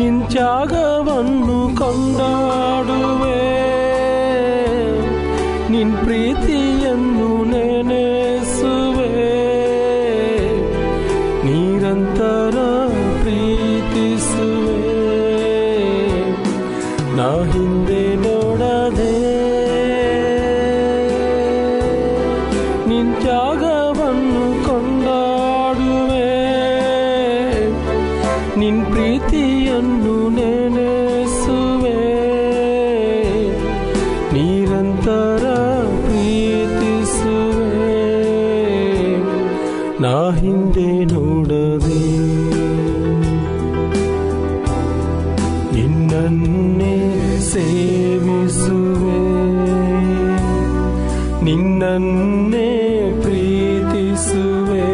ನಿನ್ ತ್ಯಾಗವನ್ನು ಕೊಂಡಾಡುವೆ, ನಿನ್ ಪ್ರೀತಿಯನ್ನು ನೆನೆಸುವೆ, ನಿರಂತರ ಪ್ರೀತಿಸುವೆ, ನಾ ಹಿಂದೆ ನೋಡದೆ ನಿನ್ನನ್ನೇ ಸೇವಿಸುವೆ, ನಿನ್ನನ್ನೇ ಪ್ರೀತಿಸುವೆ,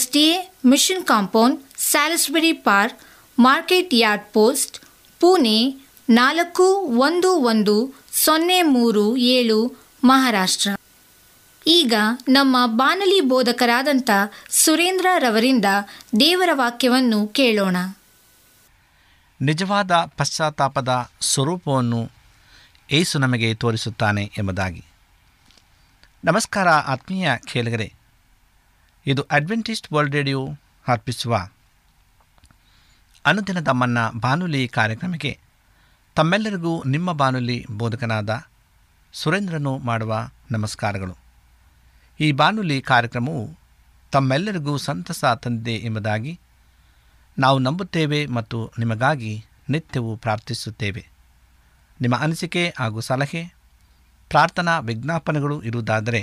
SDA, mission compound, Salisbury park, market yard post, Pune 411037, Maharashtra. ಈಗ ನಮ್ಮ ಬಾನಲಿ ಬೋಧಕರಾದಂಥ ಸುರೇಂದ್ರ ರವರಿಂದ ದೇವರ ವಾಕ್ಯವನ್ನು ಕೇಳೋಣ. ನಿಜವಾದ ಪಶ್ಚಾತ್ತಾಪದ ಸ್ವರೂಪವನ್ನು ಏಸು ನಮಗೆ ತೋರಿಸುತ್ತಾನೆ ಎಂಬುದಾಗಿ. ನಮಸ್ಕಾರ ಆತ್ಮೀಯ ಕೇಳಿಗರೆ, ಇದು ಅಡ್ವೆಂಟಿಸ್ಟ್ ವರ್ಲ್ಡ್ ರೇಡಿಯೋ ಅರ್ಪಿಸುವ ಅನುದಿನದ ಮನ್ನಾ ಬಾನುಲಿ ಕಾರ್ಯಕ್ರಮಕ್ಕೆ ತಮ್ಮೆಲ್ಲರಿಗೂ ನಿಮ್ಮ ಬಾನುಲಿ ಬೋಧಕನಾದ ಸುರೇಂದ್ರನು ಮಾಡುವ ನಮಸ್ಕಾರಗಳು. ಈ ಬಾನುಲಿ ಕಾರ್ಯಕ್ರಮವು ತಮ್ಮೆಲ್ಲರಿಗೂ ಸಂತಸ ತಂದಿದೆ ಎಂಬುದಾಗಿ ನಾವು ನಂಬುತ್ತೇವೆ ಮತ್ತು ನಿಮಗಾಗಿ ನಿತ್ಯವೂ ಪ್ರಾರ್ಥಿಸುತ್ತೇವೆ. ನಿಮ್ಮ ಅನಿಸಿಕೆ ಹಾಗೂ ಸಲಹೆ, ಪ್ರಾರ್ಥನಾ ವಿಜ್ಞಾಪನೆಗಳು ಇರುವುದಾದರೆ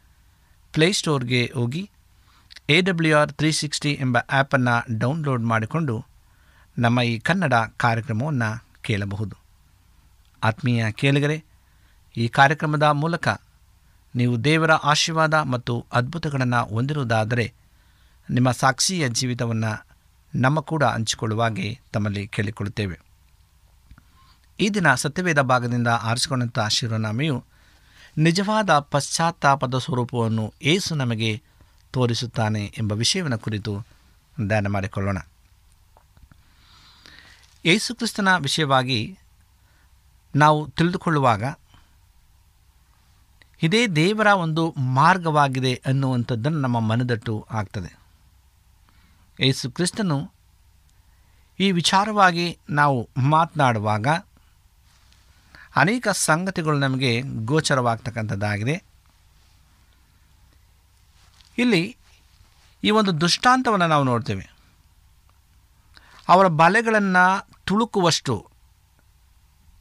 ಪ್ಲೇಸ್ಟೋರ್ಗೆ ಹೋಗಿ AWR 360 ಎಂಬ ಆ್ಯಪನ್ನು ಡೌನ್ಲೋಡ್ ಮಾಡಿಕೊಂಡು ನಮ್ಮ ಈ ಕನ್ನಡ ಕಾರ್ಯಕ್ರಮವನ್ನು ಕೇಳಬಹುದು. ಆತ್ಮೀಯ ಕೇಳಿಗರೆ, ಈ ಕಾರ್ಯಕ್ರಮದ ಮೂಲಕ ನೀವು ದೇವರ ಆಶೀರ್ವಾದ ಮತ್ತು ಅದ್ಭುತಗಳನ್ನು ಹೊಂದಿರುವುದಾದರೆ ನಿಮ್ಮ ಸಾಕ್ಷಿಯ ಜೀವಿತವನ್ನು ನಮ್ಮ ಕೂಡ ಹಂಚಿಕೊಳ್ಳುವಾಗೆ ತಮ್ಮಲ್ಲಿ ಕೇಳಿಕೊಳ್ಳುತ್ತೇವೆ. ಈ ದಿನ ಸತ್ಯವೇದ ಭಾಗದಿಂದ ಆರಿಸಿಕೊಂಡಂಥ ಶಿರೋನಾಮೆಯು ನಿಜವಾದ ಪಶ್ಚಾತ್ತಾಪದ ಸ್ವರೂಪವನ್ನು ಏಸು ನಮಗೆ ತೋರಿಸುತ್ತಾನೆ ಎಂಬ ವಿಷಯವನ್ನು ಕುರಿತು ಧ್ಯಾನ ಮಾಡಿಕೊಳ್ಳೋಣ. ಯೇಸುಕ್ರಿಸ್ತನ ವಿಷಯವಾಗಿ ನಾವು ತಿಳಿದುಕೊಳ್ಳುವಾಗ ಇದೇ ದೇವರ ಒಂದು ಮಾರ್ಗವಾಗಿದೆ ಅನ್ನುವಂಥದ್ದನ್ನು ನಮ್ಮ ಮನದಟ್ಟು ಆಗ್ತದೆ. ಯೇಸು ಕ್ರಿಸ್ತನು ಈ ವಿಚಾರವಾಗಿ ನಾವು ಮಾತನಾಡುವಾಗ ಅನೇಕ ಸಂಗತಿಗಳು ನಮಗೆ ಗೋಚರವಾಗ್ತಕ್ಕಂಥದ್ದಾಗಿದೆ. ಇಲ್ಲಿ ಈ ಒಂದು ದೃಷ್ಟಾಂತವನ್ನು ನಾವು ನೋಡ್ತೇವೆ. ಅವರ ಬಲೆಗಳನ್ನು ತುಳುಕುವಷ್ಟು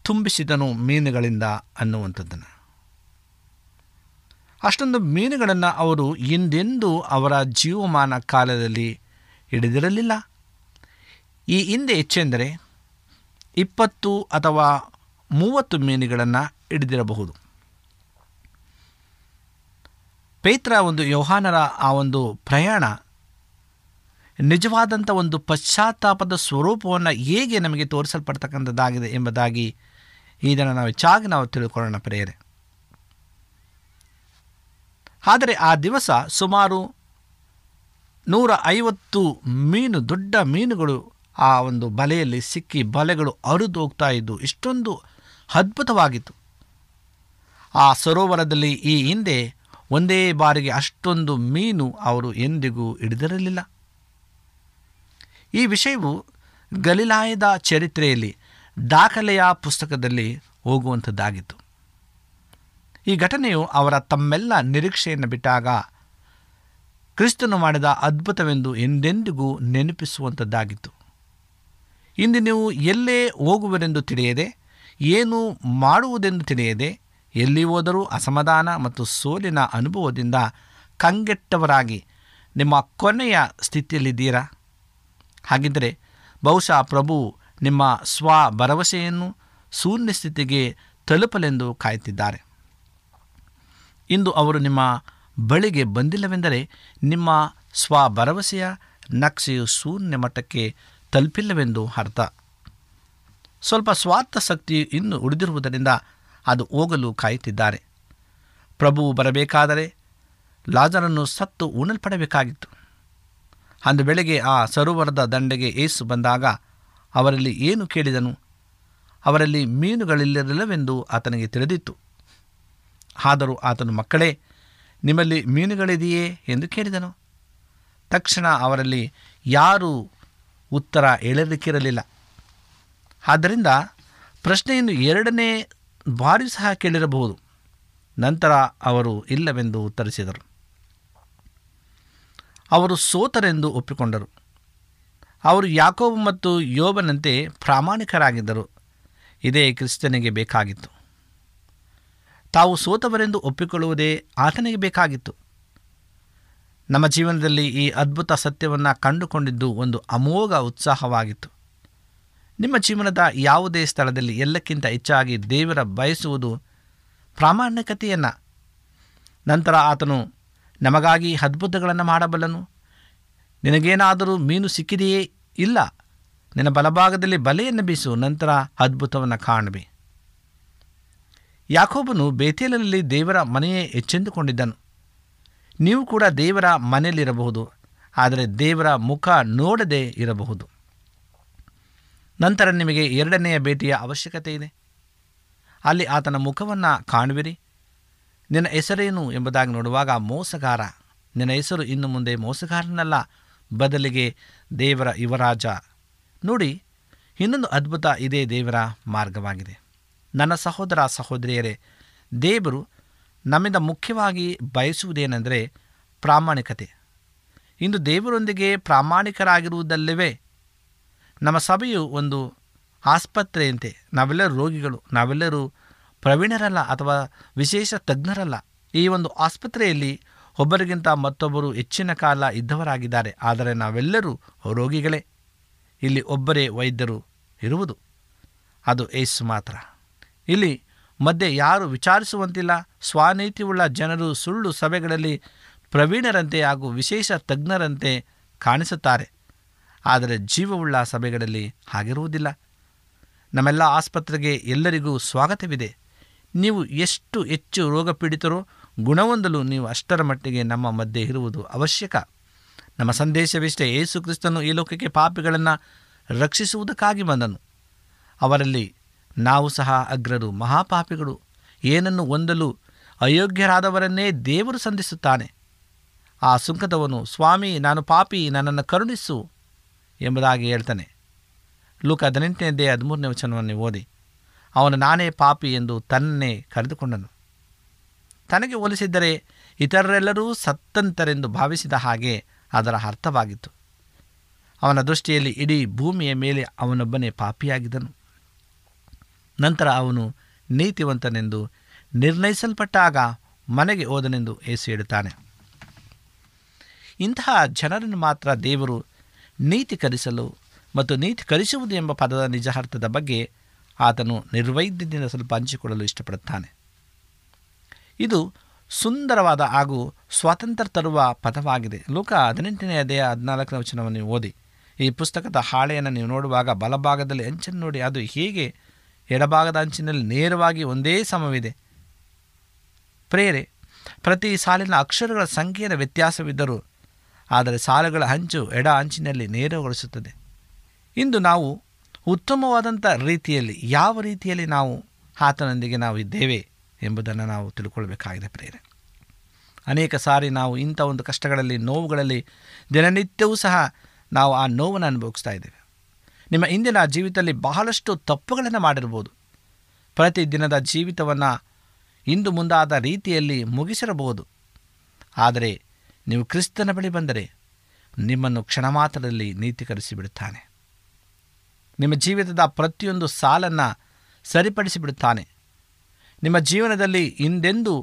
ತುಂಬಿಸಿದನು ಮೀನುಗಳಿಂದ ಅನ್ನುವಂಥದ್ದನ್ನು. ಅಷ್ಟೊಂದು ಮೀನುಗಳನ್ನು ಅವರು ಹಿಂದೆಂದೂ ಅವರ ಜೀವಮಾನ ಕಾಲದಲ್ಲಿ ಹಿಡಿದಿರಲಿಲ್ಲ. ಈ ಹಿಂದೆ ಹೆಚ್ಚೆಂದರೆ 20 ಅಥವಾ 30 ಮೀನುಗಳನ್ನು ಹಿಡಿದಿರಬಹುದು. ಪೇತ್ರ ಒಂದು ಯೋಹಾನರ ಆ ಒಂದು ಪ್ರಯಾಣ ನಿಜವಾದಂಥ ಒಂದು ಪಶ್ಚಾತ್ತಾಪದ ಸ್ವರೂಪವನ್ನು ಹೇಗೆ ನಮಗೆ ತೋರಿಸಲ್ಪಡ್ತಕ್ಕಂಥದ್ದಾಗಿದೆ ಎಂಬುದಾಗಿ ಇದನ್ನು ನಾವು ಹೆಚ್ಚಾಗಿ ತಿಳ್ಕೊಳ್ಳೋಣ ಪ್ರಿಯರೇ. ಆದರೆ ಆ ದಿವಸ ಸುಮಾರು 150 ಮೀನು, ದೊಡ್ಡ ಮೀನುಗಳು ಆ ಒಂದು ಬಲೆಯಲ್ಲಿ ಸಿಕ್ಕಿ ಬಲೆಗಳು ಹರಿದು ಹೋಗ್ತಾ ಇದ್ದು ಇಷ್ಟೊಂದು ಅದ್ಭುತವಾಗಿತ್ತು. ಆ ಸರೋವರದಲ್ಲಿ ಈ ಹಿಂದೆ ಒಂದೇ ಬಾರಿಗೆ ಅಷ್ಟೊಂದು ಮೀನು ಅವರು ಎಂದಿಗೂ ಹಿಡಿದಿರಲಿಲ್ಲ. ಈ ವಿಷಯವು ಗಲಿಲಾಯದ ಚರಿತ್ರೆಯಲ್ಲಿ ದಾಖಲೆಯ ಪುಸ್ತಕದಲ್ಲಿ ಹೋಗುವಂಥದ್ದಾಗಿತ್ತು. ಈ ಘಟನೆಯು ಅವರ ತಮ್ಮೆಲ್ಲ ನಿರೀಕ್ಷೆಯನ್ನು ಬಿಟ್ಟಾಗ ಕ್ರಿಸ್ತನು ಮಾಡಿದ ಅದ್ಭುತವೆಂದು ಎಂದೆಂದಿಗೂ ನೆನಪಿಸುವಂಥದ್ದಾಗಿತ್ತು. ಇಂದು ನೀವು ಎಲ್ಲೇ ಹೋಗುವುದೆಂದು ತಿಳಿಯದೆ, ಏನು ಮಾಡುವುದೆಂದು ತಿಳಿಯದೆ, ಎಲ್ಲಿ ಹೋದರೂ ಅಸಮಾಧಾನ ಮತ್ತು ಸೋಲಿನ ಅನುಭವದಿಂದ ಕಂಗೆಟ್ಟವರಾಗಿ ನಿಮ್ಮ ಕೊನೆಯ ಸ್ಥಿತಿಯಲ್ಲಿದ್ದೀರಾ? ಹಾಗಿದ್ದರೆ ಬಹುಶಃ ಪ್ರಭು ನಿಮ್ಮ ಸ್ವಭರವಸೆಯನ್ನು ಶೂನ್ಯ ಸ್ಥಿತಿಗೆ ತಲುಪಲೆಂದು ಕಾಯುತ್ತಿದ್ದಾರೆ. ಇಂದು ಅವರು ನಿಮ್ಮ ಬಳಿಗೆ ಬಂದಿಲ್ಲವೆಂದರೆ ನಿಮ್ಮ ಸ್ವಭರವಸೆಯ ನಕ್ಷೆಯು ಶೂನ್ಯ ಮಟ್ಟಕ್ಕೆ ತಲುಪಿಲ್ಲವೆಂದು ಅರ್ಥ. ಸ್ವಲ್ಪ ಸ್ವಾರ್ಥ ಶಕ್ತಿಯು ಇನ್ನೂ ಉಳಿದಿರುವುದರಿಂದ ಅದು ಹೋಗಲು ಕಾಯುತ್ತಿದ್ದಾರೆ. ಪ್ರಭು ಬರಬೇಕಾದರೆ ಲಾಜರನ್ನು ಸತ್ತು ಉಣಲ್ಪಡಬೇಕಾಗಿತ್ತು. ಅಂದು ಬೆಳಗ್ಗೆ ಆ ಸರೋವರದ ದಂಡೆಗೆ ಯೇಸು ಬಂದಾಗ ಅವರಲ್ಲಿ ಏನು ಕೇಳಿದನು? ಅವರಲ್ಲಿ ಮೀನುಗಳಿಲ್ಲವೆಂದು ಆತನಿಗೆ ತಿಳಿದಿತ್ತು. ಆದರೂ ಆತನು, ಮಕ್ಕಳೇ, ನಿಮ್ಮಲ್ಲಿ ಮೀನುಗಳಿದೆಯೇ ಎಂದು ಕೇಳಿದನು. ತಕ್ಷಣ ಅವರಲ್ಲಿ ಯಾರೂ ಉತ್ತರ ಹೇಳಲಿಕ್ಕಿರಲಿಲ್ಲ. ಆದ್ದರಿಂದ ಪ್ರಶ್ನೆಯನ್ನು ಎರಡನೇ ಬಾರಿ ಸಹ ಕೇಳಿರಬಹುದು. ನಂತರ ಅವರು ಇಲ್ಲವೆಂದು ಉತ್ತರಿಸಿದರು. ಅವರು ಸೋತರೆಂದು ಒಪ್ಪಿಕೊಂಡರು. ಅವರು ಯಾಕೋಬ ಮತ್ತು ಯೋಬನಂತೆ ಪ್ರಾಮಾಣಿಕರಾಗಿದ್ದರು. ಇದೇ ಕ್ರಿಸ್ತನಿಗೆ ಬೇಕಾಗಿತ್ತು. ತಾವು ಸೋತವರೆಂದು ಒಪ್ಪಿಕೊಳ್ಳುವುದೇ ಆತನಿಗೆ ಬೇಕಾಗಿತ್ತು. ನಮ್ಮ ಜೀವನದಲ್ಲಿ ಈ ಅದ್ಭುತ ಸತ್ಯವನ್ನು ಕಂಡುಕೊಂಡಿದ್ದು ಒಂದು ಅಮೋಘ ಉತ್ಸಾಹವಾಗಿತ್ತು. ನಿಮ್ಮ ಜೀವನದ ಯಾವುದೇ ಸ್ಥಳದಲ್ಲಿ ಎಲ್ಲಕ್ಕಿಂತ ಹೆಚ್ಚಾಗಿ ದೇವರ ಬಯಸುವುದು ಪ್ರಾಮಾಣಿಕತೆಯನ್ನು. ನಂತರ ಆತನು ನಮಗಾಗಿ ಅದ್ಭುತಗಳನ್ನು ಮಾಡಬಲ್ಲನು. ನಿನಗೇನಾದರೂ ಮೀನು ಸಿಕ್ಕಿದೆಯೇ? ಇಲ್ಲ. ನಿನ್ನ ಬಲಭಾಗದಲ್ಲಿ ಬಲೆಯನ್ನು ಬೀಸು, ನಂತರ ಅದ್ಭುತವನ್ನು ಕಾಣಬಿ. ಯಾಕೋಬನು ಬೇತೇಲಲ್ಲಿ ದೇವರ ಮನೆಯೇ ಹೆಚ್ಚೆಂದುಕೊಂಡಿದ್ದನು. ನೀವು ಕೂಡ ದೇವರ ಮನೆಯಲ್ಲಿರಬಹುದು, ಆದರೆ ದೇವರ ಮುಖ ನೋಡದೇ ಇರಬಹುದು. ನಂತರ ನಿಮಗೆ ಎರಡನೆಯ ಭೇಟಿಯ ಅವಶ್ಯಕತೆ ಇದೆ. ಅಲ್ಲಿ ಆತನ ಮುಖವನ್ನು ಕಾಣುವಿರಿ. ನಿನ್ನ ಹೆಸರೇನು ಎಂಬುದಾಗಿ ನೋಡುವಾಗ ಮೋಸಗಾರ, ನಿನ್ನ ಹೆಸರು ಇನ್ನು ಮುಂದೆ ಮೋಸಗಾರನಲ್ಲ, ಬದಲಿಗೆ ದೇವರ ಯುವರಾಜ. ನೋಡಿ, ಇನ್ನೊಂದು ಅದ್ಭುತ ಇದೇ ದೇವರ ಮಾರ್ಗವಾಗಿದೆ. ನನ್ನ ಸಹೋದರ ಸಹೋದರಿಯರೇ, ದೇವರು ನಮ್ಮಿಂದ ಮುಖ್ಯವಾಗಿ ಬಯಸುವುದೇನೆಂದರೆ ಪ್ರಾಮಾಣಿಕತೆ. ಇಂದು ದೇವರೊಂದಿಗೆ ಪ್ರಾಮಾಣಿಕರಾಗಿರುವುದಲ್ಲವೇ? ನಮ್ಮ ಸಭೆಯು ಒಂದು ಆಸ್ಪತ್ರೆಯಂತೆ. ನಾವೆಲ್ಲರೂ ರೋಗಿಗಳು, ನಾವೆಲ್ಲರೂ ಪ್ರವೀಣರಲ್ಲ ಅಥವಾ ವಿಶೇಷ ತಜ್ಞರಲ್ಲ. ಈ ಒಂದು ಆಸ್ಪತ್ರೆಯಲ್ಲಿ ಒಬ್ಬರಿಗಿಂತ ಮತ್ತೊಬ್ಬರು ಹೆಚ್ಚಿನ ಕಾಲ ಇದ್ದವರಾಗಿದ್ದಾರೆ, ಆದರೆ ನಾವೆಲ್ಲರೂ ರೋಗಿಗಳೇ. ಇಲ್ಲಿ ಒಬ್ಬರೇ ವೈದ್ಯರು ಇರುವುದು, ಅದು ಯೇಸು ಮಾತ್ರ. ಇಲ್ಲಿ ಮಧ್ಯೆ ಯಾರು ವಿಚಾರಿಸುವಂತಿಲ್ಲ. ಸ್ವಾನೀತಿಯುಳ್ಳ ಜನರು ಸುಳ್ಳು ಸಭೆಗಳಲ್ಲಿ ಪ್ರವೀಣರಂತೆ ಹಾಗೂ ವಿಶೇಷ ತಜ್ಞರಂತೆ ಕಾಣಿಸುತ್ತಾರೆ, ಆದರೆ ಜೀವವುಳ್ಳ ಸಭೆಗಳಲ್ಲಿ ಹಾಗಿರುವುದಿಲ್ಲ. ನಮ್ಮೆಲ್ಲ ಆಸ್ಪತ್ರೆಗೆ ಎಲ್ಲರಿಗೂ ಸ್ವಾಗತವಿದೆ. ನೀವು ಎಷ್ಟು ಹೆಚ್ಚು ರೋಗ ಪೀಡಿತರೋ ಗುಣಹೊಂದಲು ನೀವು ಅಷ್ಟರ ಮಟ್ಟಿಗೆ ನಮ್ಮ ಮಧ್ಯೆ ಇರುವುದು ಅವಶ್ಯಕ. ನಮ್ಮ ಸಂದೇಶವಿಷ್ಟೇ, ಯೇಸು ಕ್ರಿಸ್ತನು ಈ ಲೋಕಕ್ಕೆ ಪಾಪಿಗಳನ್ನು ರಕ್ಷಿಸುವುದಕ್ಕಾಗಿ ಬಂದನು. ಅವರಲ್ಲಿ ನಾವು ಸಹ ಅಗ್ರರು, ಮಹಾಪಾಪಿಗಳು. ಏನನ್ನು ಹೊಂದಲು ಅಯೋಗ್ಯರಾದವರನ್ನೇ ದೇವರು ಸಂಧಿಸುತ್ತಾನೆ. ಆ ಸುಂಕದವನು, ಸ್ವಾಮಿ ನಾನು ಪಾಪಿ, ನನ್ನನ್ನು ಕರುಣಿಸು ಎಂಬುದಾಗಿ ಹೇಳ್ತಾನೆ. ಲೂಕ 18:13 ಓದಿ. ಅವನು ನಾನೇ ಪಾಪಿ ಎಂದು ತನ್ನೇ ಕರೆದುಕೊಂಡನು. ತನಗೆ ಹೋಲಿಸಿದ್ದರೆ ಇತರರೆಲ್ಲರೂ ಸತ್ತಂತರೆಂದು ಭಾವಿಸಿದ ಹಾಗೆ ಅದರ ಅರ್ಥವಾಗಿತ್ತು. ಅವನ ದೃಷ್ಟಿಯಲ್ಲಿ ಇಡೀ ಭೂಮಿಯ ಮೇಲೆ ಅವನೊಬ್ಬನೇ ಪಾಪಿಯಾಗಿದ್ದನು. ನಂತರ ಅವನು ನೀತಿವಂತನೆಂದು ನಿರ್ಣಯಿಸಲ್ಪಟ್ಟಾಗ ಮನೆಗೆ ಹೋದನೆಂದು ಯೇಸು ಹೇಳುತ್ತಾನೆ. ಇಂತಹ ಜನರನ್ನು ಮಾತ್ರ ದೇವರು ನೀತಿಕರಿಸಲು ಮತ್ತು ನೀತಿಕರಿಸುವುದು ಎಂಬ ಪದದ ನಿಜ ಅರ್ಥದ ಬಗ್ಗೆ ಆತನು ನಿರ್ವೈದ್ಯದಿಂದ ಸ್ವಲ್ಪ ಹಂಚಿಕೊಳ್ಳಲು ಇಷ್ಟಪಡುತ್ತಾನೆ. ಇದು ಸುಂದರವಾದ ಹಾಗೂ ಸ್ವಾತಂತ್ರ್ಯ ತರುವ ಪದವಾಗಿದೆ. ಲೂಕ 18:14 ಓದಿ. ಈ ಪುಸ್ತಕದ ಹಾಳೆಯನ್ನು ನೀವು ನೋಡುವಾಗ ಬಲಭಾಗದಲ್ಲಿ ಅಂಚನ್ನು ನೋಡಿ. ಅದು ಹೇಗೆ ಎಡಭಾಗದ ಅಂಚಿನಲ್ಲಿ ನೇರವಾಗಿ ಒಂದೇ ಸಮವಿದೆ. ಪ್ರೇರೆ, ಪ್ರತಿ ಸಾಲಿನ ಅಕ್ಷರಗಳ ಸಂಖ್ಯೆಯ ವ್ಯತ್ಯಾಸವಿದ್ದರೂ ಆದರೆ ಸಾಲುಗಳ ಅಂಚು ಎಡ ಅಂಚಿನಲ್ಲಿ ನೇರಗೊಳಿಸುತ್ತದೆ. ಇಂದು ನಾವು ಉತ್ತಮವಾದಂಥ ರೀತಿಯಲ್ಲಿ, ಯಾವ ರೀತಿಯಲ್ಲಿ ನಾವು ಆತನೊಂದಿಗೆ ನಾವು ಇದ್ದೇವೆ ಎಂಬುದನ್ನು ನಾವು ತಿಳ್ಕೊಳ್ಬೇಕಾಗಿದೆ ಪ್ರೇರೆ. ಅನೇಕ ಸಾರಿ ನಾವು ಇಂಥ ಒಂದು ಕಷ್ಟಗಳಲ್ಲಿ, ನೋವುಗಳಲ್ಲಿ ದಿನನಿತ್ಯವೂ ಸಹ ನಾವು ಆ ನೋವನ್ನು ಅನುಭವಿಸ್ತಾ ಇದ್ದೇವೆ. ನಿಮ್ಮ ಇಂದಿನ ಜೀವಿತದಲ್ಲಿ ಬಹಳಷ್ಟು ತಪ್ಪುಗಳನ್ನು ಮಾಡಿರ್ಬೋದು. ಪ್ರತಿದಿನದ ಜೀವಿತವನ್ನು ಇಂದು ಮುಂದಾದ ರೀತಿಯಲ್ಲಿ ಮುಗಿಸಿರಬಹುದು. ಆದರೆ ನೀವು ಕ್ರಿಸ್ತನ ಬಳಿ ಬಂದರೆ ನಿಮ್ಮನ್ನು ಕ್ಷಣ ಮಾತ್ರದಲ್ಲಿ ನೀತಿಕರಿಸಿಬಿಡುತ್ತಾನೆ. ನಿಮ್ಮ ಜೀವಿತದ ಪ್ರತಿಯೊಂದು ಸಾಲನ್ನು ಸರಿಪಡಿಸಿಬಿಡುತ್ತಾನೆ. ನಿಮ್ಮ ಜೀವನದಲ್ಲಿ ಹಿಂದೆಂದೂ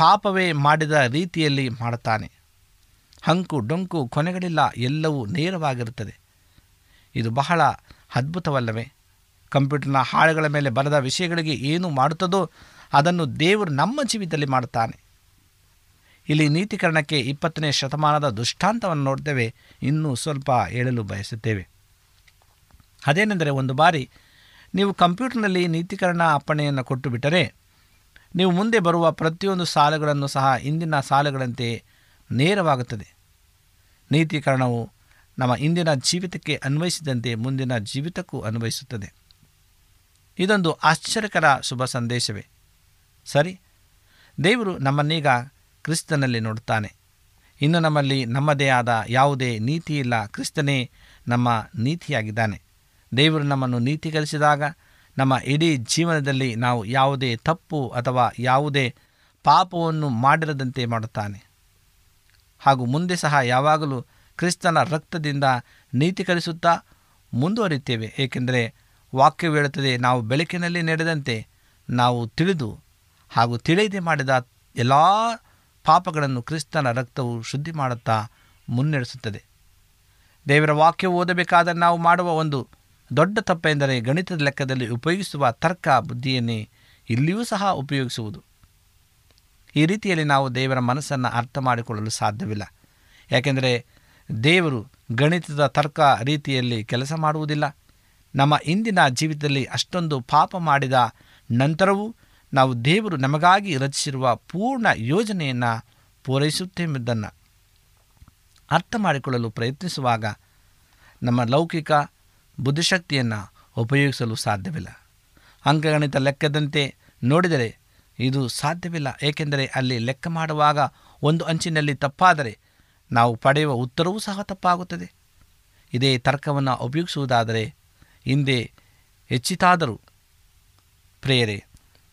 ಪಾಪವೇ ಮಾಡಿದ ರೀತಿಯಲ್ಲಿ ಮಾಡುತ್ತಾನೆ. ಹಂಕು ಡೊಂಕು ಕೊನೆಗಳಿಲ್ಲ, ಎಲ್ಲವೂ ನೇರವಾಗಿರುತ್ತದೆ. ಇದು ಬಹಳ ಅದ್ಭುತವಲ್ಲವೇ? ಕಂಪ್ಯೂಟರ್ನ ಹಾಳೆಗಳ ಮೇಲೆ ಬರೆದ ವಿಷಯಗಳಿಗೆ ಏನು ಮಾಡುತ್ತದೋ ಅದನ್ನು ದೇವರು ನಮ್ಮ ಜೀವಿತದಲ್ಲಿ ಮಾಡುತ್ತಾನೆ. ಇಲ್ಲಿ ನೀತೀಕರಣಕ್ಕೆ 20ನೇ ಶತಮಾನದ ದೃಷ್ಟಾಂತವನ್ನು ನೋಡ್ತೇವೆ. ಇನ್ನೂ ಸ್ವಲ್ಪ ಹೇಳಲು ಬಯಸುತ್ತೇವೆ. ಅದೇನೆಂದರೆ, ಒಂದು ಬಾರಿ ನೀವು ಕಂಪ್ಯೂಟರ್ನಲ್ಲಿ ನೀತೀಕರಣ ಅಪ್ಪಣೆಯನ್ನು ಕೊಟ್ಟು ಬಿಟ್ಟರೆ ನೀವು ಮುಂದೆ ಬರುವ ಪ್ರತಿಯೊಂದು ಸಾಲುಗಳನ್ನು ಸಹ ಇಂದಿನ ಸಾಲುಗಳಂತೆ ನೇರವಾಗುತ್ತದೆ. ನೀತೀಕರಣವು ನಮ್ಮ ಇಂದಿನ ಜೀವಿತಕ್ಕೆ ಅನ್ವಯಿಸಿದಂತೆ ಮುಂದಿನ ಜೀವಿತಕ್ಕೂ ಅನ್ವಯಿಸುತ್ತದೆ. ಇದೊಂದು ಆಶ್ಚರ್ಯಕರ ಶುಭ ಸಂದೇಶವೇ ಸರಿ. ದೇವರು ನಮ್ಮನ್ನೀಗ ಕ್ರಿಸ್ತನಲ್ಲಿ ನೋಡುತ್ತಾನೆ. ಇನ್ನು ನಮ್ಮಲ್ಲಿ ನಮ್ಮದೇ ಆದ ಯಾವುದೇ ನೀತಿ ಇಲ್ಲ. ಕ್ರಿಸ್ತನೇ ನಮ್ಮ ನೀತಿಯಾಗಿದ್ದಾನೆ. ದೇವರು ನಮ್ಮನ್ನು ನೀತೀಕರಿಸಿದಾಗ ನಮ್ಮ ಇಡೀ ಜೀವನದಲ್ಲಿ ನಾವು ಯಾವುದೇ ತಪ್ಪು ಅಥವಾ ಯಾವುದೇ ಪಾಪವನ್ನು ಮಾಡಿರದಂತೆ ಮಾಡುತ್ತಾನೆ. ಹಾಗೂ ಮುಂದೆ ಸಹ ಯಾವಾಗಲೂ ಕ್ರಿಸ್ತನ ರಕ್ತದಿಂದ ನೀತೀಕರಿಸುತ್ತಾ ಮುಂದುವರಿಯುತ್ತೇವೆ. ಏಕೆಂದರೆ ವಾಕ್ಯವು ಹೇಳುತ್ತದೆ, ನಾವು ಬೆಳಕಿನಲ್ಲಿ ನಡೆದಂತೆ ನಾವು ತಿಳಿದು ಹಾಗೂ ತಿಳಿಯದೆ ಮಾಡಿದ ಎಲ್ಲ ಪಾಪಗಳನ್ನು ಕ್ರಿಸ್ತನ ರಕ್ತವು ಶುದ್ಧಿ ಮಾಡುತ್ತಾ ಮುನ್ನಡೆಸುತ್ತದೆ. ದೇವರ ವಾಕ್ಯವು ಓದಬೇಕಾದರೆ ನಾವು ಮಾಡುವ ಒಂದು ದೊಡ್ಡ ತಪ್ಪೆಂದರೆ ಗಣಿತದ ಲೆಕ್ಕದಲ್ಲಿ ಉಪಯೋಗಿಸುವ ತರ್ಕ ಬುದ್ಧಿಯನ್ನೇ ಇಲ್ಲಿಯೂ ಸಹ ಉಪಯೋಗಿಸುವುದು. ಈ ರೀತಿಯಲ್ಲಿ ನಾವು ದೇವರ ಮನಸ್ಸನ್ನು ಅರ್ಥ ಮಾಡಿಕೊಳ್ಳಲು ಸಾಧ್ಯವಿಲ್ಲ. ಯಾಕೆಂದರೆ ದೇವರು ಗಣಿತದ ತರ್ಕ ರೀತಿಯಲ್ಲಿ ಕೆಲಸ ಮಾಡುವುದಿಲ್ಲ. ನಮ್ಮ ಇಂದಿನ ಜೀವಿತದಲ್ಲಿ ಅಷ್ಟೊಂದು ಪಾಪ ಮಾಡಿದ ನಂತರವೂ ನಾವು ದೇವರು ನಮಗಾಗಿ ರಚಿಸಿರುವ ಪೂರ್ಣ ಯೋಜನೆಯನ್ನು ಪೂರೈಸುತ್ತೇವೆಂಬುದನ್ನು ಅರ್ಥ ಮಾಡಿಕೊಳ್ಳಲು ಪ್ರಯತ್ನಿಸುವಾಗ ನಮ್ಮ ಲೌಕಿಕ ಬುದ್ಧಿಶಕ್ತಿಯನ್ನು ಉಪಯೋಗಿಸಲು ಸಾಧ್ಯವಿಲ್ಲ. ಅಂಕಗಣಿತ ಲೆಕ್ಕದಂತೆ ನೋಡಿದರೆ ಇದು ಸಾಧ್ಯವಿಲ್ಲ. ಏಕೆಂದರೆ ಅಲ್ಲಿ ಲೆಕ್ಕ ಮಾಡುವಾಗ ಒಂದು ಅಂಚಿನಲ್ಲಿ ತಪ್ಪಾದರೆ ನಾವು ಪಡೆಯುವ ಉತ್ತರವೂ ಸಹ ತಪ್ಪಾಗುತ್ತದೆ. ಇದೇ ತರ್ಕವನ್ನು ಉಪಯೋಗಿಸುವುದಾದರೆ ಹಿಂದೆ ಹೆಚ್ಚಿತಾದರೂ ಪ್ರೇರೆ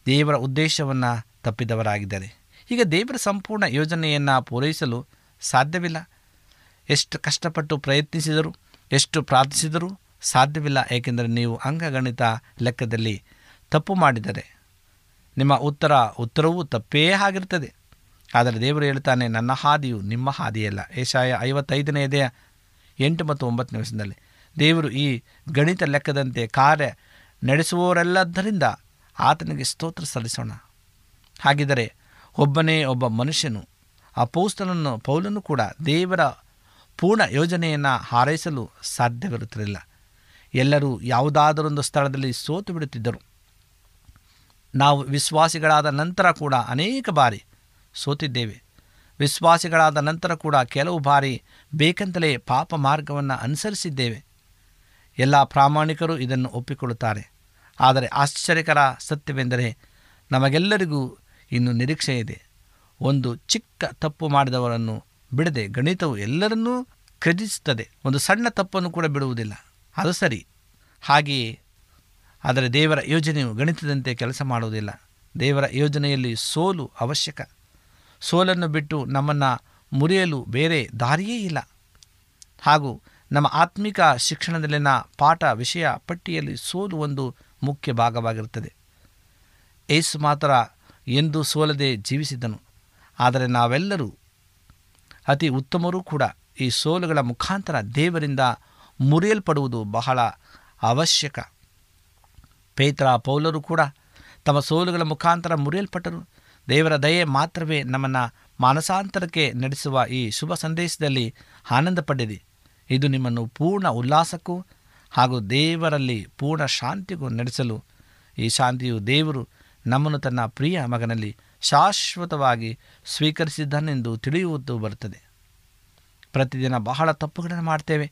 ದೇವರ ಉದ್ದೇಶವನ್ನು ತಪ್ಪಿದವರಾಗಿದ್ದಾರೆ. ಈಗ ದೇವರ ಸಂಪೂರ್ಣ ಯೋಜನೆಯನ್ನು ಪೂರೈಸಲು ಸಾಧ್ಯವಿಲ್ಲ. ಎಷ್ಟು ಕಷ್ಟಪಟ್ಟು ಪ್ರಯತ್ನಿಸಿದರೂ ಎಷ್ಟು ಪ್ರಾರ್ಥಿಸಿದರೂ ಸಾಧ್ಯವಿಲ್ಲ. ಏಕೆಂದರೆ ನೀವು ಅಂಕಗಣಿತ ಲೆಕ್ಕದಲ್ಲಿ ತಪ್ಪು ಮಾಡಿದರೆ ನಿಮ್ಮ ಉತ್ತರವೂ ತಪ್ಪೇ ಆಗಿರ್ತದೆ. ಆದರೆ ದೇವರು ಹೇಳ್ತಾನೆ, ನನ್ನ ಹಾದಿಯು ನಿಮ್ಮ ಹಾದಿಯಲ್ಲ. ಏಷಾಯ 55ನೇ ಅಧ್ಯಾಯ 8 ಮತ್ತು 9 ವಚನದಲ್ಲಿ ದೇವರು ಈ ಗಣಿತ ಲೆಕ್ಕದಂತೆ ಕಾರ್ಯ ನಡೆಸುವವರೆಲ್ಲದರಿಂದ ಆತನಿಗೆ ಸ್ತೋತ್ರ ಸಲ್ಲಿಸೋಣ. ಹಾಗಿದ್ದರೆ ಒಬ್ಬನೇ ಒಬ್ಬ ಮನುಷ್ಯನು, ಅಪೊಸ್ತಲನು ಪೌಲನು ಕೂಡ ದೇವರ ಪೂರ್ಣ ಯೋಜನೆಯನ್ನು ಹಾರೈಸಲು ಸಾಧ್ಯವಿರುತ್ತಿರಲಿಲ್ಲ. ಎಲ್ಲರೂ ಯಾವುದಾದರೊಂದು ಸ್ಥಳದಲ್ಲಿ ಸೋತು ಬಿಡುತ್ತಿದ್ದರು. ನಾವು ವಿಶ್ವಾಸಿಗಳಾದ ನಂತರ ಕೂಡ ಅನೇಕ ಬಾರಿ ಸೋತಿದ್ದೇವೆ. ವಿಶ್ವಾಸಿಗಳಾದ ನಂತರ ಕೂಡ ಕೆಲವು ಬಾರಿ ಬೇಕಂತಲೇ ಪಾಪ ಮಾರ್ಗವನ್ನು ಅನುಸರಿಸಿದ್ದೇವೆ. ಎಲ್ಲ ಪ್ರಾಮಾಣಿಕರು ಇದನ್ನು ಒಪ್ಪಿಕೊಳ್ಳುತ್ತಾರೆ. ಆದರೆ ಆಶ್ಚರ್ಯಕರ ಸತ್ಯವೆಂದರೆ ನಮಗೆಲ್ಲರಿಗೂ ಇನ್ನು ನಿರೀಕ್ಷೆ ಇದೆ. ಒಂದು ಚಿಕ್ಕ ತಪ್ಪು ಮಾಡಿದವರನ್ನು ಬಿಡದೆ ಗಣಿತವು ಎಲ್ಲರನ್ನೂ ಖಂಡಿಸುತ್ತದೆ. ಒಂದು ಸಣ್ಣ ತಪ್ಪನ್ನು ಕೂಡ ಬಿಡುವುದಿಲ್ಲ. ಅದು ಸರಿ. ಹಾಗೆಯೇ ಆದರೆ ದೇವರ ಯೋಜನೆಯು ಗಣಿತದಂತೆ ಕೆಲಸ ಮಾಡುವುದಿಲ್ಲ. ದೇವರ ಯೋಜನೆಯಲ್ಲಿ ಸೋಲು ಅವಶ್ಯಕ. ಸೋಲನ್ನು ಬಿಟ್ಟು ನಮ್ಮನ್ನು ಮುರಿಯಲು ಬೇರೆ ದಾರಿಯೇ ಇಲ್ಲ. ಹಾಗೂ ನಮ್ಮ ಆತ್ಮಿಕ ಶಿಕ್ಷಣದಲ್ಲಿನ ಪಾಠ ವಿಷಯ ಪಟ್ಟಿಯಲ್ಲಿ ಸೋಲು ಒಂದು ಮುಖ್ಯ ಭಾಗವಾಗಿರುತ್ತದೆ. ಏಸು ಮಾತ್ರ ಎಂದೂ ಸೋಲದೆ ಜೀವಿಸಿದನು. ಆದರೆ ನಾವೆಲ್ಲರೂ ಅತಿ ಉತ್ತಮರೂ ಕೂಡ ಈ ಸೋಲುಗಳ ಮುಖಾಂತರ ದೇವರಿಂದ ಮುರಿಯಲ್ಪಡುವುದು ಬಹಳ ಅವಶ್ಯಕ. ಪೇತ್ರ ಪೌಲರು ಕೂಡ ತಮ್ಮ ಸೋಲುಗಳ ಮುಖಾಂತರ ಮುರಿಯಲ್ಪಟ್ಟರು. ದೇವರ ದಯೆ ಮಾತ್ರವೇ ನಮ್ಮನ್ನು ಮಾನಸಾಂತರಕ್ಕೆ ನಡೆಸುವ ಈ ಶುಭ ಸಂದೇಶದಲ್ಲಿ ಆನಂದ ಪಡೆಯಿರಿ. ಇದು ನಿಮ್ಮನ್ನು ಪೂರ್ಣ ಉಲ್ಲಾಸಕ್ಕೂ ಹಾಗೂ ದೇವರಲ್ಲಿ ಪೂರ್ಣ ಶಾಂತಿಗೂ ನಡೆಸಲು, ಈ ಶಾಂತಿಯು ದೇವರು ನಮ್ಮನ್ನು ತನ್ನ ಪ್ರಿಯ ಮಗನಲ್ಲಿ ಶಾಶ್ವತವಾಗಿ ಸ್ವೀಕರಿಸಿದ್ದಾನೆಂದು ತಿಳಿಯುವುದು ಬರುತ್ತದೆ. ಪ್ರತಿದಿನ ಬಹಳ ತಪ್ಪುಗಳನ್ನು ಮಾಡ್ತೇವೆ.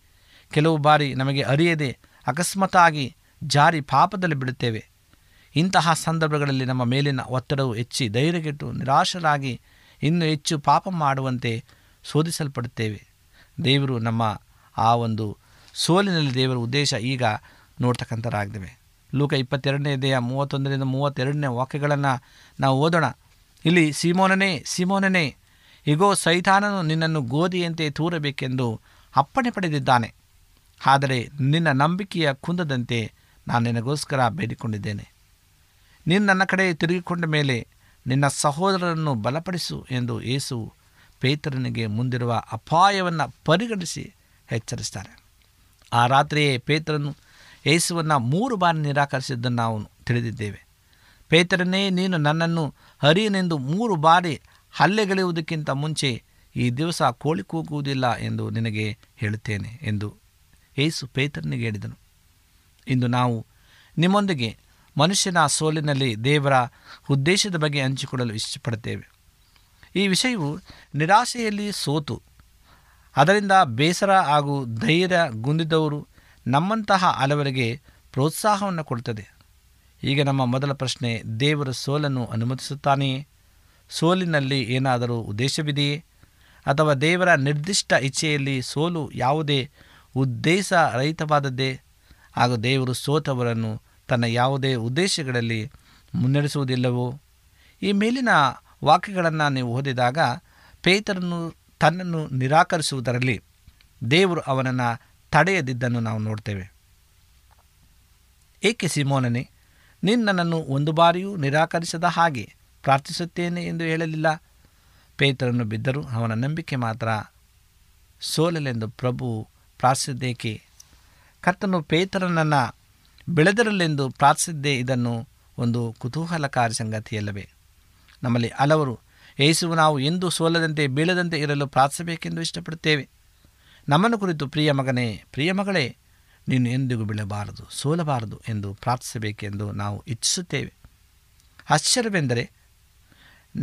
ಕೆಲವು ಬಾರಿ ನಮಗೆ ಅರಿಯದೆ ಅಕಸ್ಮಾತ್ತಾಗಿ ಜಾರಿ ಪಾಪದಲ್ಲಿ ಬಿಡುತ್ತೇವೆ. ಇಂತಹ ಸಂದರ್ಭಗಳಲ್ಲಿ ನಮ್ಮ ಮೇಲಿನ ಒತ್ತಡವು ಹೆಚ್ಚಿ ಧೈರ್ಯಗೆಟ್ಟು ನಿರಾಶರಾಗಿ ಇನ್ನೂ ಹೆಚ್ಚು ಪಾಪ ಮಾಡುವಂತೆ ಶೋಧಿಸಲ್ಪಡುತ್ತೇವೆ. ದೇವರು ನಮ್ಮ ಆ ಒಂದು ಸೋಲಿನಲ್ಲಿ ದೇವರ ಉದ್ದೇಶ ಈಗ ನೋಡ್ತಕ್ಕಂಥರಾಗಿದ್ದೇವೆ. ಲೂಕ 22ನೇ ಅಧ್ಯಾಯ 31ರಿಂದ 32ನೇ ವಾಕ್ಯಗಳನ್ನು ನಾವು ಓದೋಣ. ಇಲ್ಲಿ ಸೀಮೋನನೇ ಇಗೋ, ಸೈತಾನನು ನಿನ್ನನ್ನು ಗೋಧಿಯಂತೆ ತೂರಬೇಕೆಂದು ಅಪ್ಪಣೆ ಪಡೆದಿದ್ದಾನೆ. ಆದರೆ ನಿನ್ನ ನಂಬಿಕೆಯ ಕುಂದದಂತೆ ನಾನು ನಿನಗೋಸ್ಕರ ಬೇಡಿಕೊಂಡಿದ್ದೇನೆ. ನೀನು ನನ್ನ ಕಡೆ ತಿರುಗಿಕೊಂಡ ಮೇಲೆ ನಿನ್ನ ಸಹೋದರರನ್ನು ಬಲಪಡಿಸು ಎಂದು ಯೇಸು ಪೇತ್ರನಿಗೆ ಮುಂದಿರುವ ಅಪಾಯವನ್ನು ಪರಿಗಣಿಸಿ ಎಚ್ಚರಿಸ್ತಾರೆ. ಆ ರಾತ್ರಿಯೇ ಪೇತ್ರನು ಯೇಸುವನ್ನು 3 ಬಾರಿ ನಿರಾಕರಿಸಿದ್ದನ್ನು ನಾವು ತಿಳಿದಿದ್ದೇವೆ. ಪೇತ್ರನೇ, ನೀನು ನನ್ನನ್ನು ಹರಿಯನೆಂದು 3 ಬಾರಿ ಹಲ್ಲೆಗಳಿಯುವುದಕ್ಕಿಂತ ಮುಂಚೆ ಈ ದಿವಸ ಕೋಳಿ ಕೂಗುವುದಿಲ್ಲ ಎಂದು ನಿನಗೆ ಹೇಳುತ್ತೇನೆ ಎಂದು ಯೇಸು ಪೇತ್ರನಿಗೆ ಹೇಳಿದನು. ಇಂದು ನಾವು ನಿಮ್ಮೊಂದಿಗೆ ಮನುಷ್ಯನ ಸೋಲಿನಲ್ಲಿ ದೇವರ ಉದ್ದೇಶದ ಬಗ್ಗೆ ಹಂಚಿಕೊಳ್ಳಲು ಇಷ್ಟಪಡುತ್ತೇವೆ. ಈ ವಿಷಯವು ನಿರಾಶೆಯಲ್ಲಿ ಸೋತು ಅದರಿಂದ ಬೇಸರ ಹಾಗೂ ಧೈರ್ಯ ಗುಂದಿದವರು ನಮ್ಮಂತಹ ಹಲವರಿಗೆ ಪ್ರೋತ್ಸಾಹವನ್ನು ಕೊಡುತ್ತದೆ. ಈಗ ನಮ್ಮ ಮೊದಲ ಪ್ರಶ್ನೆ, ದೇವರು ಸೋಲನ್ನು ಅನುಮತಿಸುತ್ತಾನೆಯೇ? ಸೋಲಿನಲ್ಲಿ ಏನಾದರೂ ಉದ್ದೇಶವಿದೆಯೇ? ಅಥವಾ ದೇವರ ನಿರ್ದಿಷ್ಟ ಇಚ್ಛೆಯಲ್ಲಿ ಸೋಲು ಯಾವುದೇ ಉದ್ದೇಶ ರಹಿತವಾದದ್ದೇ? ಹಾಗೂ ದೇವರು ಸೋತವರನ್ನು ತನ್ನ ಯಾವುದೇ ಉದ್ದೇಶಗಳಲ್ಲಿ ಮುನ್ನಡೆಸುವುದಿಲ್ಲವೋ? ಈ ಮೇಲಿನ ವಾಕ್ಯಗಳನ್ನು ನೀವು ಓದಿದಾಗ ಪೇತ್ರನು ತನ್ನನ್ನು ನಿರಾಕರಿಸುವುದರಲ್ಲಿ ದೇವರು ಅವನನ್ನು ತಡೆಯದಿದ್ದನ್ನು ನಾವು ನೋಡ್ತೇವೆ. ಏಕೆ ಸಿಮೋನನೇ, ನೀನು ನನ್ನನ್ನು 1 ಬಾರಿಯೂ ನಿರಾಕರಿಸದ ಹಾಗೆ ಪ್ರಾರ್ಥಿಸುತ್ತೇನೆ ಎಂದು ಹೇಳಲಿಲ್ಲ? ಪೇತ್ರನು ಬಿದ್ದರೂ ಅವನ ನಂಬಿಕೆ ಮಾತ್ರ ಸೋಲಲೆಂದು ಪ್ರಭು ಪ್ರಾರ್ಥಿಸಿದ್ದೇಕೆ? ಕರ್ತನು ಪೇತ್ರನನ್ನು ಬೆಳೆದರಲೆಂದು ಪ್ರಾರ್ಥಿಸಿದ್ದೇ ಇದನ್ನು ಒಂದು ಕುತೂಹಲಕಾರಿ ಸಂಗತಿಯಲ್ಲವೇ? ನಮ್ಮಲ್ಲಿ ಹಲವರು ಯೇಸುವು ನಾವು ಎಂದೂ ಸೋಲದಂತೆ ಬೀಳದಂತೆ ಇರಲು ಪ್ರಾರ್ಥಿಸಬೇಕೆಂದು ಇಷ್ಟಪಡುತ್ತೇವೆ. ನಮ್ಮನ್ನು ಕುರಿತು ಪ್ರಿಯ ಮಗನೇ, ಪ್ರಿಯ ಮಗಳೇ, ನೀನು ಎಂದಿಗೂ ಬೀಳಬಾರದು, ಸೋಲಬಾರದು ಎಂದು ಪ್ರಾರ್ಥಿಸಬೇಕೆಂದು ನಾವು ಇಚ್ಛಿಸುತ್ತೇವೆ. ಆಶ್ಚರ್ಯವೆಂದರೆ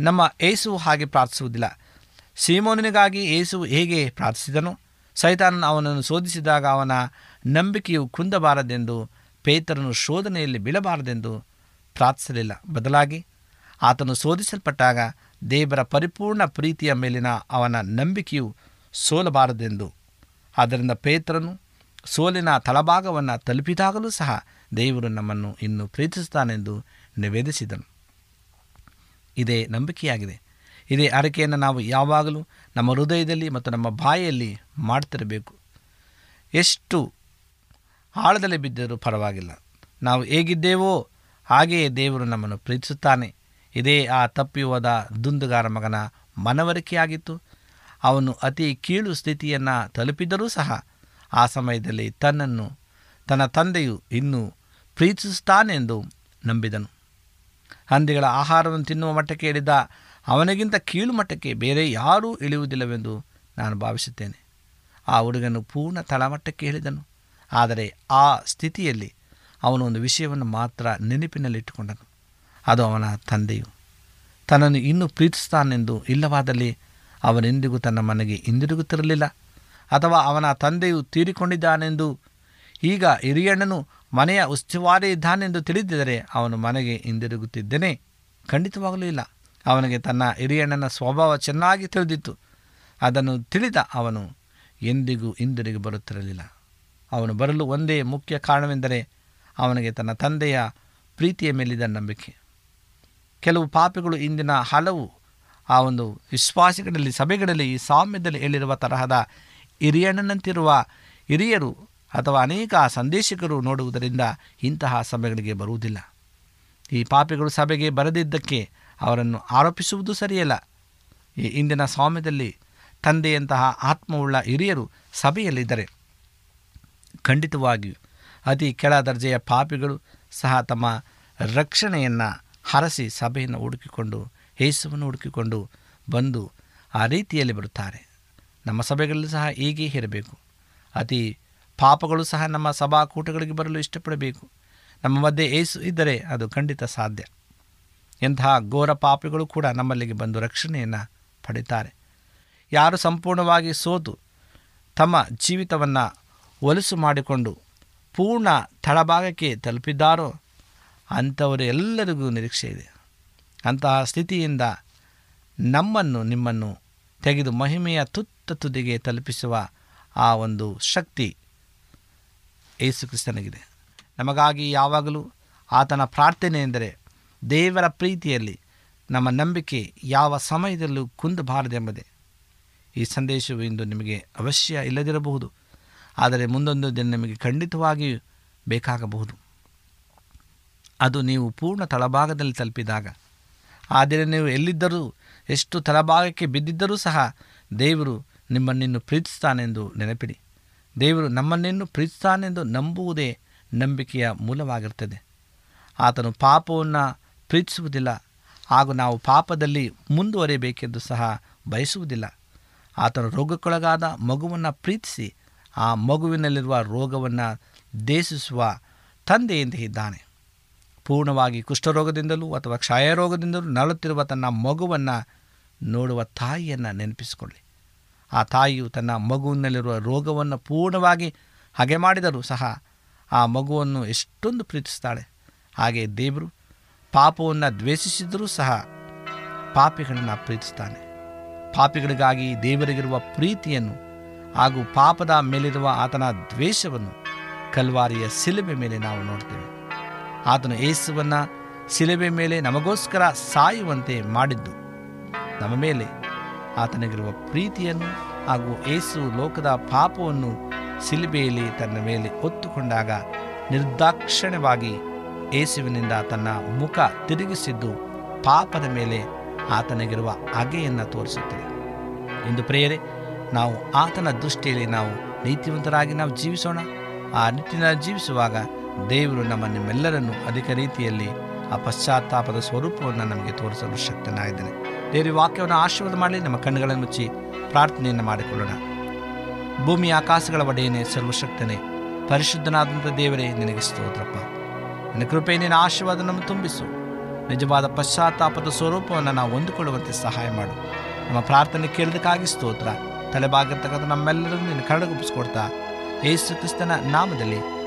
ನಮ್ಮ ಯೇಸುವು ಹಾಗೆ ಪ್ರಾರ್ಥಿಸುವುದಿಲ್ಲ. ಸೀಮೋನಿಗಾಗಿ ಯೇಸುವು ಹೇಗೆ ಪ್ರಾರ್ಥಿಸಿದನು? ಸೈತಾನನು ಅವನನ್ನು ಶೋಧಿಸಿದಾಗ ಅವನ ನಂಬಿಕೆಯು ಕುಂದಬಾರದೆಂದು, ಪೇತ್ರನು ಶೋಧನೆಯಲ್ಲಿ ಬೀಳಬಾರದೆಂದು ಪ್ರಾರ್ಥಿಸಲಿಲ್ಲ. ಬದಲಾಗಿ ಆತನು ಶೋಧಿಸಲ್ಪಟ್ಟಾಗ ದೇವರ ಪರಿಪೂರ್ಣ ಪ್ರೀತಿಯ ಮೇಲಿನ ಅವನ ನಂಬಿಕೆಯು ಸೋಲಬಾರದೆಂದು, ಆದ್ದರಿಂದ ಪೇತ್ರನು ಸೋಲಿನ ತಳಭಾಗವನ್ನು ತಲುಪಿದಾಗಲೂ ಸಹ ದೇವರು ನಮ್ಮನ್ನು ಇನ್ನೂ ಪ್ರೀತಿಸುತ್ತಾನೆಂದು ನಿವೇದಿಸಿದನು. ಇದೇ ನಂಬಿಕೆಯಾಗಿದೆ. ಇದೇ ಅರಿಕೆಯನ್ನು ನಾವು ಯಾವಾಗಲೂ ನಮ್ಮ ಹೃದಯದಲ್ಲಿ ಮತ್ತು ನಮ್ಮ ಬಾಯಲ್ಲಿ ಮಾಡ್ತಿರಬೇಕು. ಎಷ್ಟು ಆಳದಲ್ಲಿ ಬಿದ್ದರೂ ಪರವಾಗಿಲ್ಲ, ನಾವು ಹೇಗಿದ್ದೇವೋ ಹಾಗೆಯೇ ದೇವರು ನಮ್ಮನ್ನು ಪ್ರೀತಿಸುತ್ತಾನೆ. ಇದೇ ಆ ತಪ್ಪಿ ಹೋದ ದುಂದುಗಾರ ಮಗನ ಮನವರಿಕೆಯಾಗಿತ್ತು. ಅವನು ಅತಿ ಕೀಳು ಸ್ಥಿತಿಯನ್ನು ತಲುಪಿದರೂ ಸಹ ಆ ಸಮಯದಲ್ಲಿ ತನ್ನನ್ನು ತನ್ನ ತಂದೆಯು ಇನ್ನೂ ಪ್ರೀತಿಸುತ್ತಾನೆಂದು ನಂಬಿದನು. ಹಂದಿಗಳ ಆಹಾರವನ್ನು ತಿನ್ನುವ ಮಟ್ಟಕ್ಕೆ ಇಳಿದ ಅವನಿಗಿಂತ ಕೀಳು ಮಟ್ಟಕ್ಕೆ ಬೇರೆ ಯಾರೂ ಇಳಿಯುವುದಿಲ್ಲವೆಂದು ನಾನು ಭಾವಿಸುತ್ತೇನೆ. ಆ ಹುಡುಗನು ಪೂರ್ಣ ತಳಮಟ್ಟಕ್ಕೆ ಇಳಿದನು. ಆದರೆ ಆ ಸ್ಥಿತಿಯಲ್ಲಿ ಅವನೊಂದು ವಿಷಯವನ್ನು ಮಾತ್ರ ನೆನಪಿನಲ್ಲಿಟ್ಟುಕೊಂಡನು, ಅದು ಅವನ ತಂದೆಯು ತನ್ನನ್ನು ಇನ್ನೂ ಪ್ರೀತಿಸ್ತಾನೆಂದು. ಇಲ್ಲವಾದಲ್ಲಿ ಅವನೆಂದಿಗೂ ತನ್ನ ಮನೆಗೆ ಹಿಂದಿರುಗುತ್ತಿರಲಿಲ್ಲ, ಅಥವಾ ಅವನ ತಂದೆಯು ತೀರಿಕೊಂಡಿದ್ದಾನೆಂದು, ಈಗ ಹಿರಿಯಣ್ಣನು ಮನೆಯ ಉಸ್ತುವಾರಿ ಇದ್ದಾನೆಂದು ತಿಳಿದಿದ್ದರೆ ಅವನು ಮನೆಗೆ ಹಿಂದಿರುಗುತ್ತಿದ್ದೇನೆ? ಖಂಡಿತವಾಗಲೂ ಇಲ್ಲ. ಅವನಿಗೆ ತನ್ನ ಹಿರಿಯಣ್ಣನ ಸ್ವಭಾವ ಚೆನ್ನಾಗಿ ತಿಳಿದಿತ್ತು. ಅದನ್ನು ತಿಳಿದ ಅವನು ಎಂದಿಗೂ ಹಿಂದಿರುಗಿ ಬರುತ್ತಿರಲಿಲ್ಲ. ಅವನು ಬರಲು ಒಂದೇ ಮುಖ್ಯ ಕಾರಣವೆಂದರೆ ಅವನಿಗೆ ತನ್ನ ತಂದೆಯ ಪ್ರೀತಿಯ ಮೇಲಿದ್ದ ನಂಬಿಕೆ. ಕೆಲವು ಪಾಪಿಗಳು ಇಂದಿನ ಹಲವು ಆ ಒಂದು ವಿಶ್ವಾಸಿಗಳಲ್ಲಿ, ಸಭೆಗಳಲ್ಲಿ, ಈ ಸಾಮ್ಯದಲ್ಲಿ ಹೇಳಿರುವ ತರಹದ ಹಿರಿಯಣ್ಣನಂತಿರುವ ಹಿರಿಯರು ಅಥವಾ ಅನೇಕ ಸಂದೇಶಕರು ನೋಡುವುದರಿಂದ ಇಂತಹ ಸಭೆಗಳಿಗೆ ಬರುವುದಿಲ್ಲ. ಈ ಪಾಪಿಗಳು ಸಭೆಗೆ ಬರದಿದ್ದಕ್ಕೆ ಅವರನ್ನು ಆರೋಪಿಸುವುದು ಸರಿಯಲ್ಲ. ಈ ಇಂದಿನ ಸಾಮ್ಯದಲ್ಲಿ ತಂದೆಯಂತಹ ಆತ್ಮವುಳ್ಳ ಹಿರಿಯರು ಸಭೆಯಲ್ಲಿದ್ದರೆ ಖಂಡಿತವಾಗಿಯೂ ಅತಿ ಕೆಳ ದರ್ಜೆಯ ಪಾಪಿಗಳು ಸಹ ತಮ್ಮ ರಕ್ಷಣೆಯನ್ನು ಹರಸಿ ಸಭೆಯನ್ನು ಹುಡುಕಿಕೊಂಡು, ಯೇಸುವನ್ನು ಹುಡುಕಿಕೊಂಡು ಬಂದು ಆ ರೀತಿಯಲ್ಲಿ ಬರುತ್ತಾರೆ. ನಮ್ಮ ಸಭೆಗಳಲ್ಲೂ ಸಹ ಹೀಗೆ ಇರಬೇಕು. ಅತಿ ಪಾಪಗಳು ಸಹ ನಮ್ಮ ಸಭಾಕೂಟಗಳಿಗೆ ಬರಲು ಇಷ್ಟಪಡಬೇಕು. ನಮ್ಮ ಮಧ್ಯೆ ಯೇಸು ಇದ್ದರೆ ಅದು ಖಂಡಿತ ಸಾಧ್ಯ. ಎಂತಹ ಘೋರ ಪಾಪಿಗಳು ಕೂಡ ನಮ್ಮಲ್ಲಿಗೆ ಬಂದು ರಕ್ಷಣೆಯನ್ನು ಪಡೀತಾರೆ. ಯಾರು ಸಂಪೂರ್ಣವಾಗಿ ಸೋತು ತಮ್ಮ ಜೀವಿತವನ್ನು ಹೊಲಸು ಮಾಡಿಕೊಂಡು ಪೂರ್ಣ ತಳಭಾಗಕ್ಕೆ ತಲುಪಿದ್ದಾರೋ ಅಂಥವರೆಲ್ಲರಿಗೂ ನಿರೀಕ್ಷೆ ಇದೆ. ಅಂತಹ ಸ್ಥಿತಿಯಿಂದ ನಮ್ಮನ್ನು ನಿಮ್ಮನ್ನು ತೆಗೆದು ಮಹಿಮೆಯ ತುದಿಗೆ ತಲುಪಿಸುವ ಆ ಒಂದು ಶಕ್ತಿ ಯೇಸುಕ್ರಿಸ್ತನಿಗಿದೆ. ನಮಗಾಗಿ ಯಾವಾಗಲೂ ಆತನ ಪ್ರಾರ್ಥನೆ ಎಂದರೆ ದೇವರ ಪ್ರೀತಿಯಲ್ಲಿ ನಮ್ಮ ನಂಬಿಕೆ ಯಾವ ಸಮಯದಲ್ಲೂ ಕುಂದಬಾರದೆಂಬುದೇ. ಈ ಸಂದೇಶವು ಇಂದು ನಿಮಗೆ ಅವಶ್ಯ ಇಲ್ಲದಿರಬಹುದು, ಆದರೆ ಮುಂದೊಂದು ದಿನ ನಿಮಗೆ ಖಂಡಿತವಾಗಿಯೂ ಬೇಕಾಗಬಹುದು. ಅದು ನೀವು ಪೂರ್ಣ ತಳಭಾಗದಲ್ಲಿ ತಲುಪಿದಾಗ. ಆದರೆ ನೀವು ಎಲ್ಲಿದ್ದರೂ, ಎಷ್ಟು ತಳಭಾಗಕ್ಕೆ ಬಿದ್ದಿದ್ದರೂ ಸಹ ದೇವರು ನಿಮ್ಮನ್ನಿನ್ನು ಪ್ರೀತಿಸ್ತಾನೆಂದು ನೆನಪಿಡಿ. ದೇವರು ನಮ್ಮನ್ನಿನ್ನು ಪ್ರೀತಿಸ್ತಾನೆಂದು ನಂಬುವುದೇ ನಂಬಿಕೆಯ ಮೂಲವಾಗಿರ್ತದೆ. ಆತನು ಪಾಪವನ್ನು ಪ್ರೀತಿಸುವುದಿಲ್ಲ, ಹಾಗೂ ನಾವು ಪಾಪದಲ್ಲಿ ಮುಂದುವರಿಯಬೇಕೆಂದು ಸಹ ಬಯಸುವುದಿಲ್ಲ. ಆತನು ರೋಗಕ್ಕೊಳಗಾದ ಮಗುವನ್ನು ಪ್ರೀತಿಸಿ ಆ ಮಗುವಿನಲ್ಲಿರುವ ರೋಗವನ್ನು ದೇಶಿಸುವ ತಂದೆಯಿಂದ ಇದ್ದಾನೆ. ಪೂರ್ಣವಾಗಿ ಕುಷ್ಠರೋಗದಿಂದಲೂ ಅಥವಾ ಕ್ಷಯರೋಗದಿಂದಲೂ ನರಳುತ್ತಿರುವ ತನ್ನ ಮಗುವನ್ನು ನೋಡುವ ತಾಯಿಯನ್ನು ನೆನಪಿಸಿಕೊಳ್ಳಿ. ಆ ತಾಯಿಯು ತನ್ನ ಮಗುವಿನಲ್ಲಿರುವ ರೋಗವನ್ನು ಪೂರ್ಣವಾಗಿ ಹಗೆ ಮಾಡಿದರೂ ಸಹ ಆ ಮಗುವನ್ನು ಎಷ್ಟೊಂದು ಪ್ರೀತಿಸ್ತಾಳೆ. ಹಾಗೆ ದೇವರು ಪಾಪವನ್ನು ದ್ವೇಷಿಸಿದರೂ ಸಹ ಪಾಪಿಗಳನ್ನು ಪ್ರೀತಿಸ್ತಾನೆ. ಪಾಪಿಗಳಿಗಾಗಿ ದೇವರಿಗಿರುವ ಪ್ರೀತಿಯನ್ನು ಹಾಗೂ ಪಾಪದ ಮೇಲಿರುವ ಆತನ ದ್ವೇಷವನ್ನು ಕಲ್ವಾರಿಯ ಶಿಲುಬೆ ಮೇಲೆ ನಾವು ನೋಡ್ತೇವೆ. ಆತನು ಯೇಸುವನ್ನು ಶಿಲುಬೆ ಮೇಲೆ ನಮಗೋಸ್ಕರ ಸಾಯುವಂತೆ ಮಾಡಿದ್ದು ನಮ್ಮ ಮೇಲೆ ಆತನಿಗಿರುವ ಪ್ರೀತಿಯನ್ನು ಹಾಗೂ ಯೇಸು ಲೋಕದ ಪಾಪವನ್ನು ಶಿಲುಬೆಯಲ್ಲಿ ತನ್ನ ಮೇಲೆ ಹೊತ್ತುಕೊಂಡಾಗ ನಿರ್ದಾಕ್ಷಿಣ್ಯವಾಗಿ ಯೇಸುವಿನಿಂದ ತನ್ನ ಮುಖ ತಿರುಗಿಸಿದ್ದು ಪಾಪದ ಮೇಲೆ ಆತನಿಗಿರುವ ಹಗೆಯನ್ನು ತೋರಿಸುತ್ತದೆ. ಇಂದು ಪ್ರಿಯರೇ, ನಾವು ಆತನ ದೃಷ್ಟಿಯಲ್ಲಿ ನಾವು ನೀತಿವಂತರಾಗಿ ನಾವು ಜೀವಿಸೋಣ. ಆ ನಿಟ್ಟಿನಲ್ಲಿ ಜೀವಿಸುವಾಗ ದೇವರು ನಮ್ಮ ನಿಮ್ಮೆಲ್ಲರನ್ನು ಅಧಿಕ ರೀತಿಯಲ್ಲಿ ಆ ಪಶ್ಚಾತ್ತಾಪದ ಸ್ವರೂಪವನ್ನು ನಮಗೆ ತೋರಿಸಲು ಶಕ್ತನಾಗಿದ್ದಾನೆ. ದೇವರ ವಾಕ್ಯವನ್ನು ಆಶೀರ್ವಾದ ಮಾಡಲಿ. ನಮ್ಮ ಕಣ್ಣುಗಳನ್ನು ಮುಚ್ಚಿ ಪ್ರಾರ್ಥನೆಯನ್ನು ಮಾಡಿಕೊಳ್ಳೋಣ. ಭೂಮಿ ಆಕಾಶಗಳ ಒಡೆಯನೇ, ಸರ್ವಶಕ್ತನೇ, ಪರಿಶುದ್ಧನಾದಂಥ ದೇವರೇ, ನಿನಗೆ ಸ್ತೋತ್ರಪ್ಪ. ನಿನ್ನ ಕೃಪೆ, ನಿನ್ನ ಆಶೀರ್ವಾದವನ್ನು ತುಂಬಿಸು. ನಿಜವಾದ ಪಶ್ಚಾತ್ತಾಪದ ಸ್ವರೂಪವನ್ನು ನಾವು ಹೊಂದಿಕೊಳ್ಳುವಂತೆ ಸಹಾಯ ಮಾಡು. ನಮ್ಮ ಪ್ರಾರ್ಥನೆ ಕೇಳೋದಕ್ಕಾಗಿ ಸ್ತೋತ್ರ. ತಲೆಬಾಗಿರ್ತಕ್ಕಂಥ ನಮ್ಮೆಲ್ಲರನ್ನು ನಿನ್ನ ಕರಡುಗೊಪ್ಪಿಸ್ಕೊಡ್ತಾ ಯೇಸು ಕ್ರಿಸ್ತನ ನಾಮದಲ್ಲಿ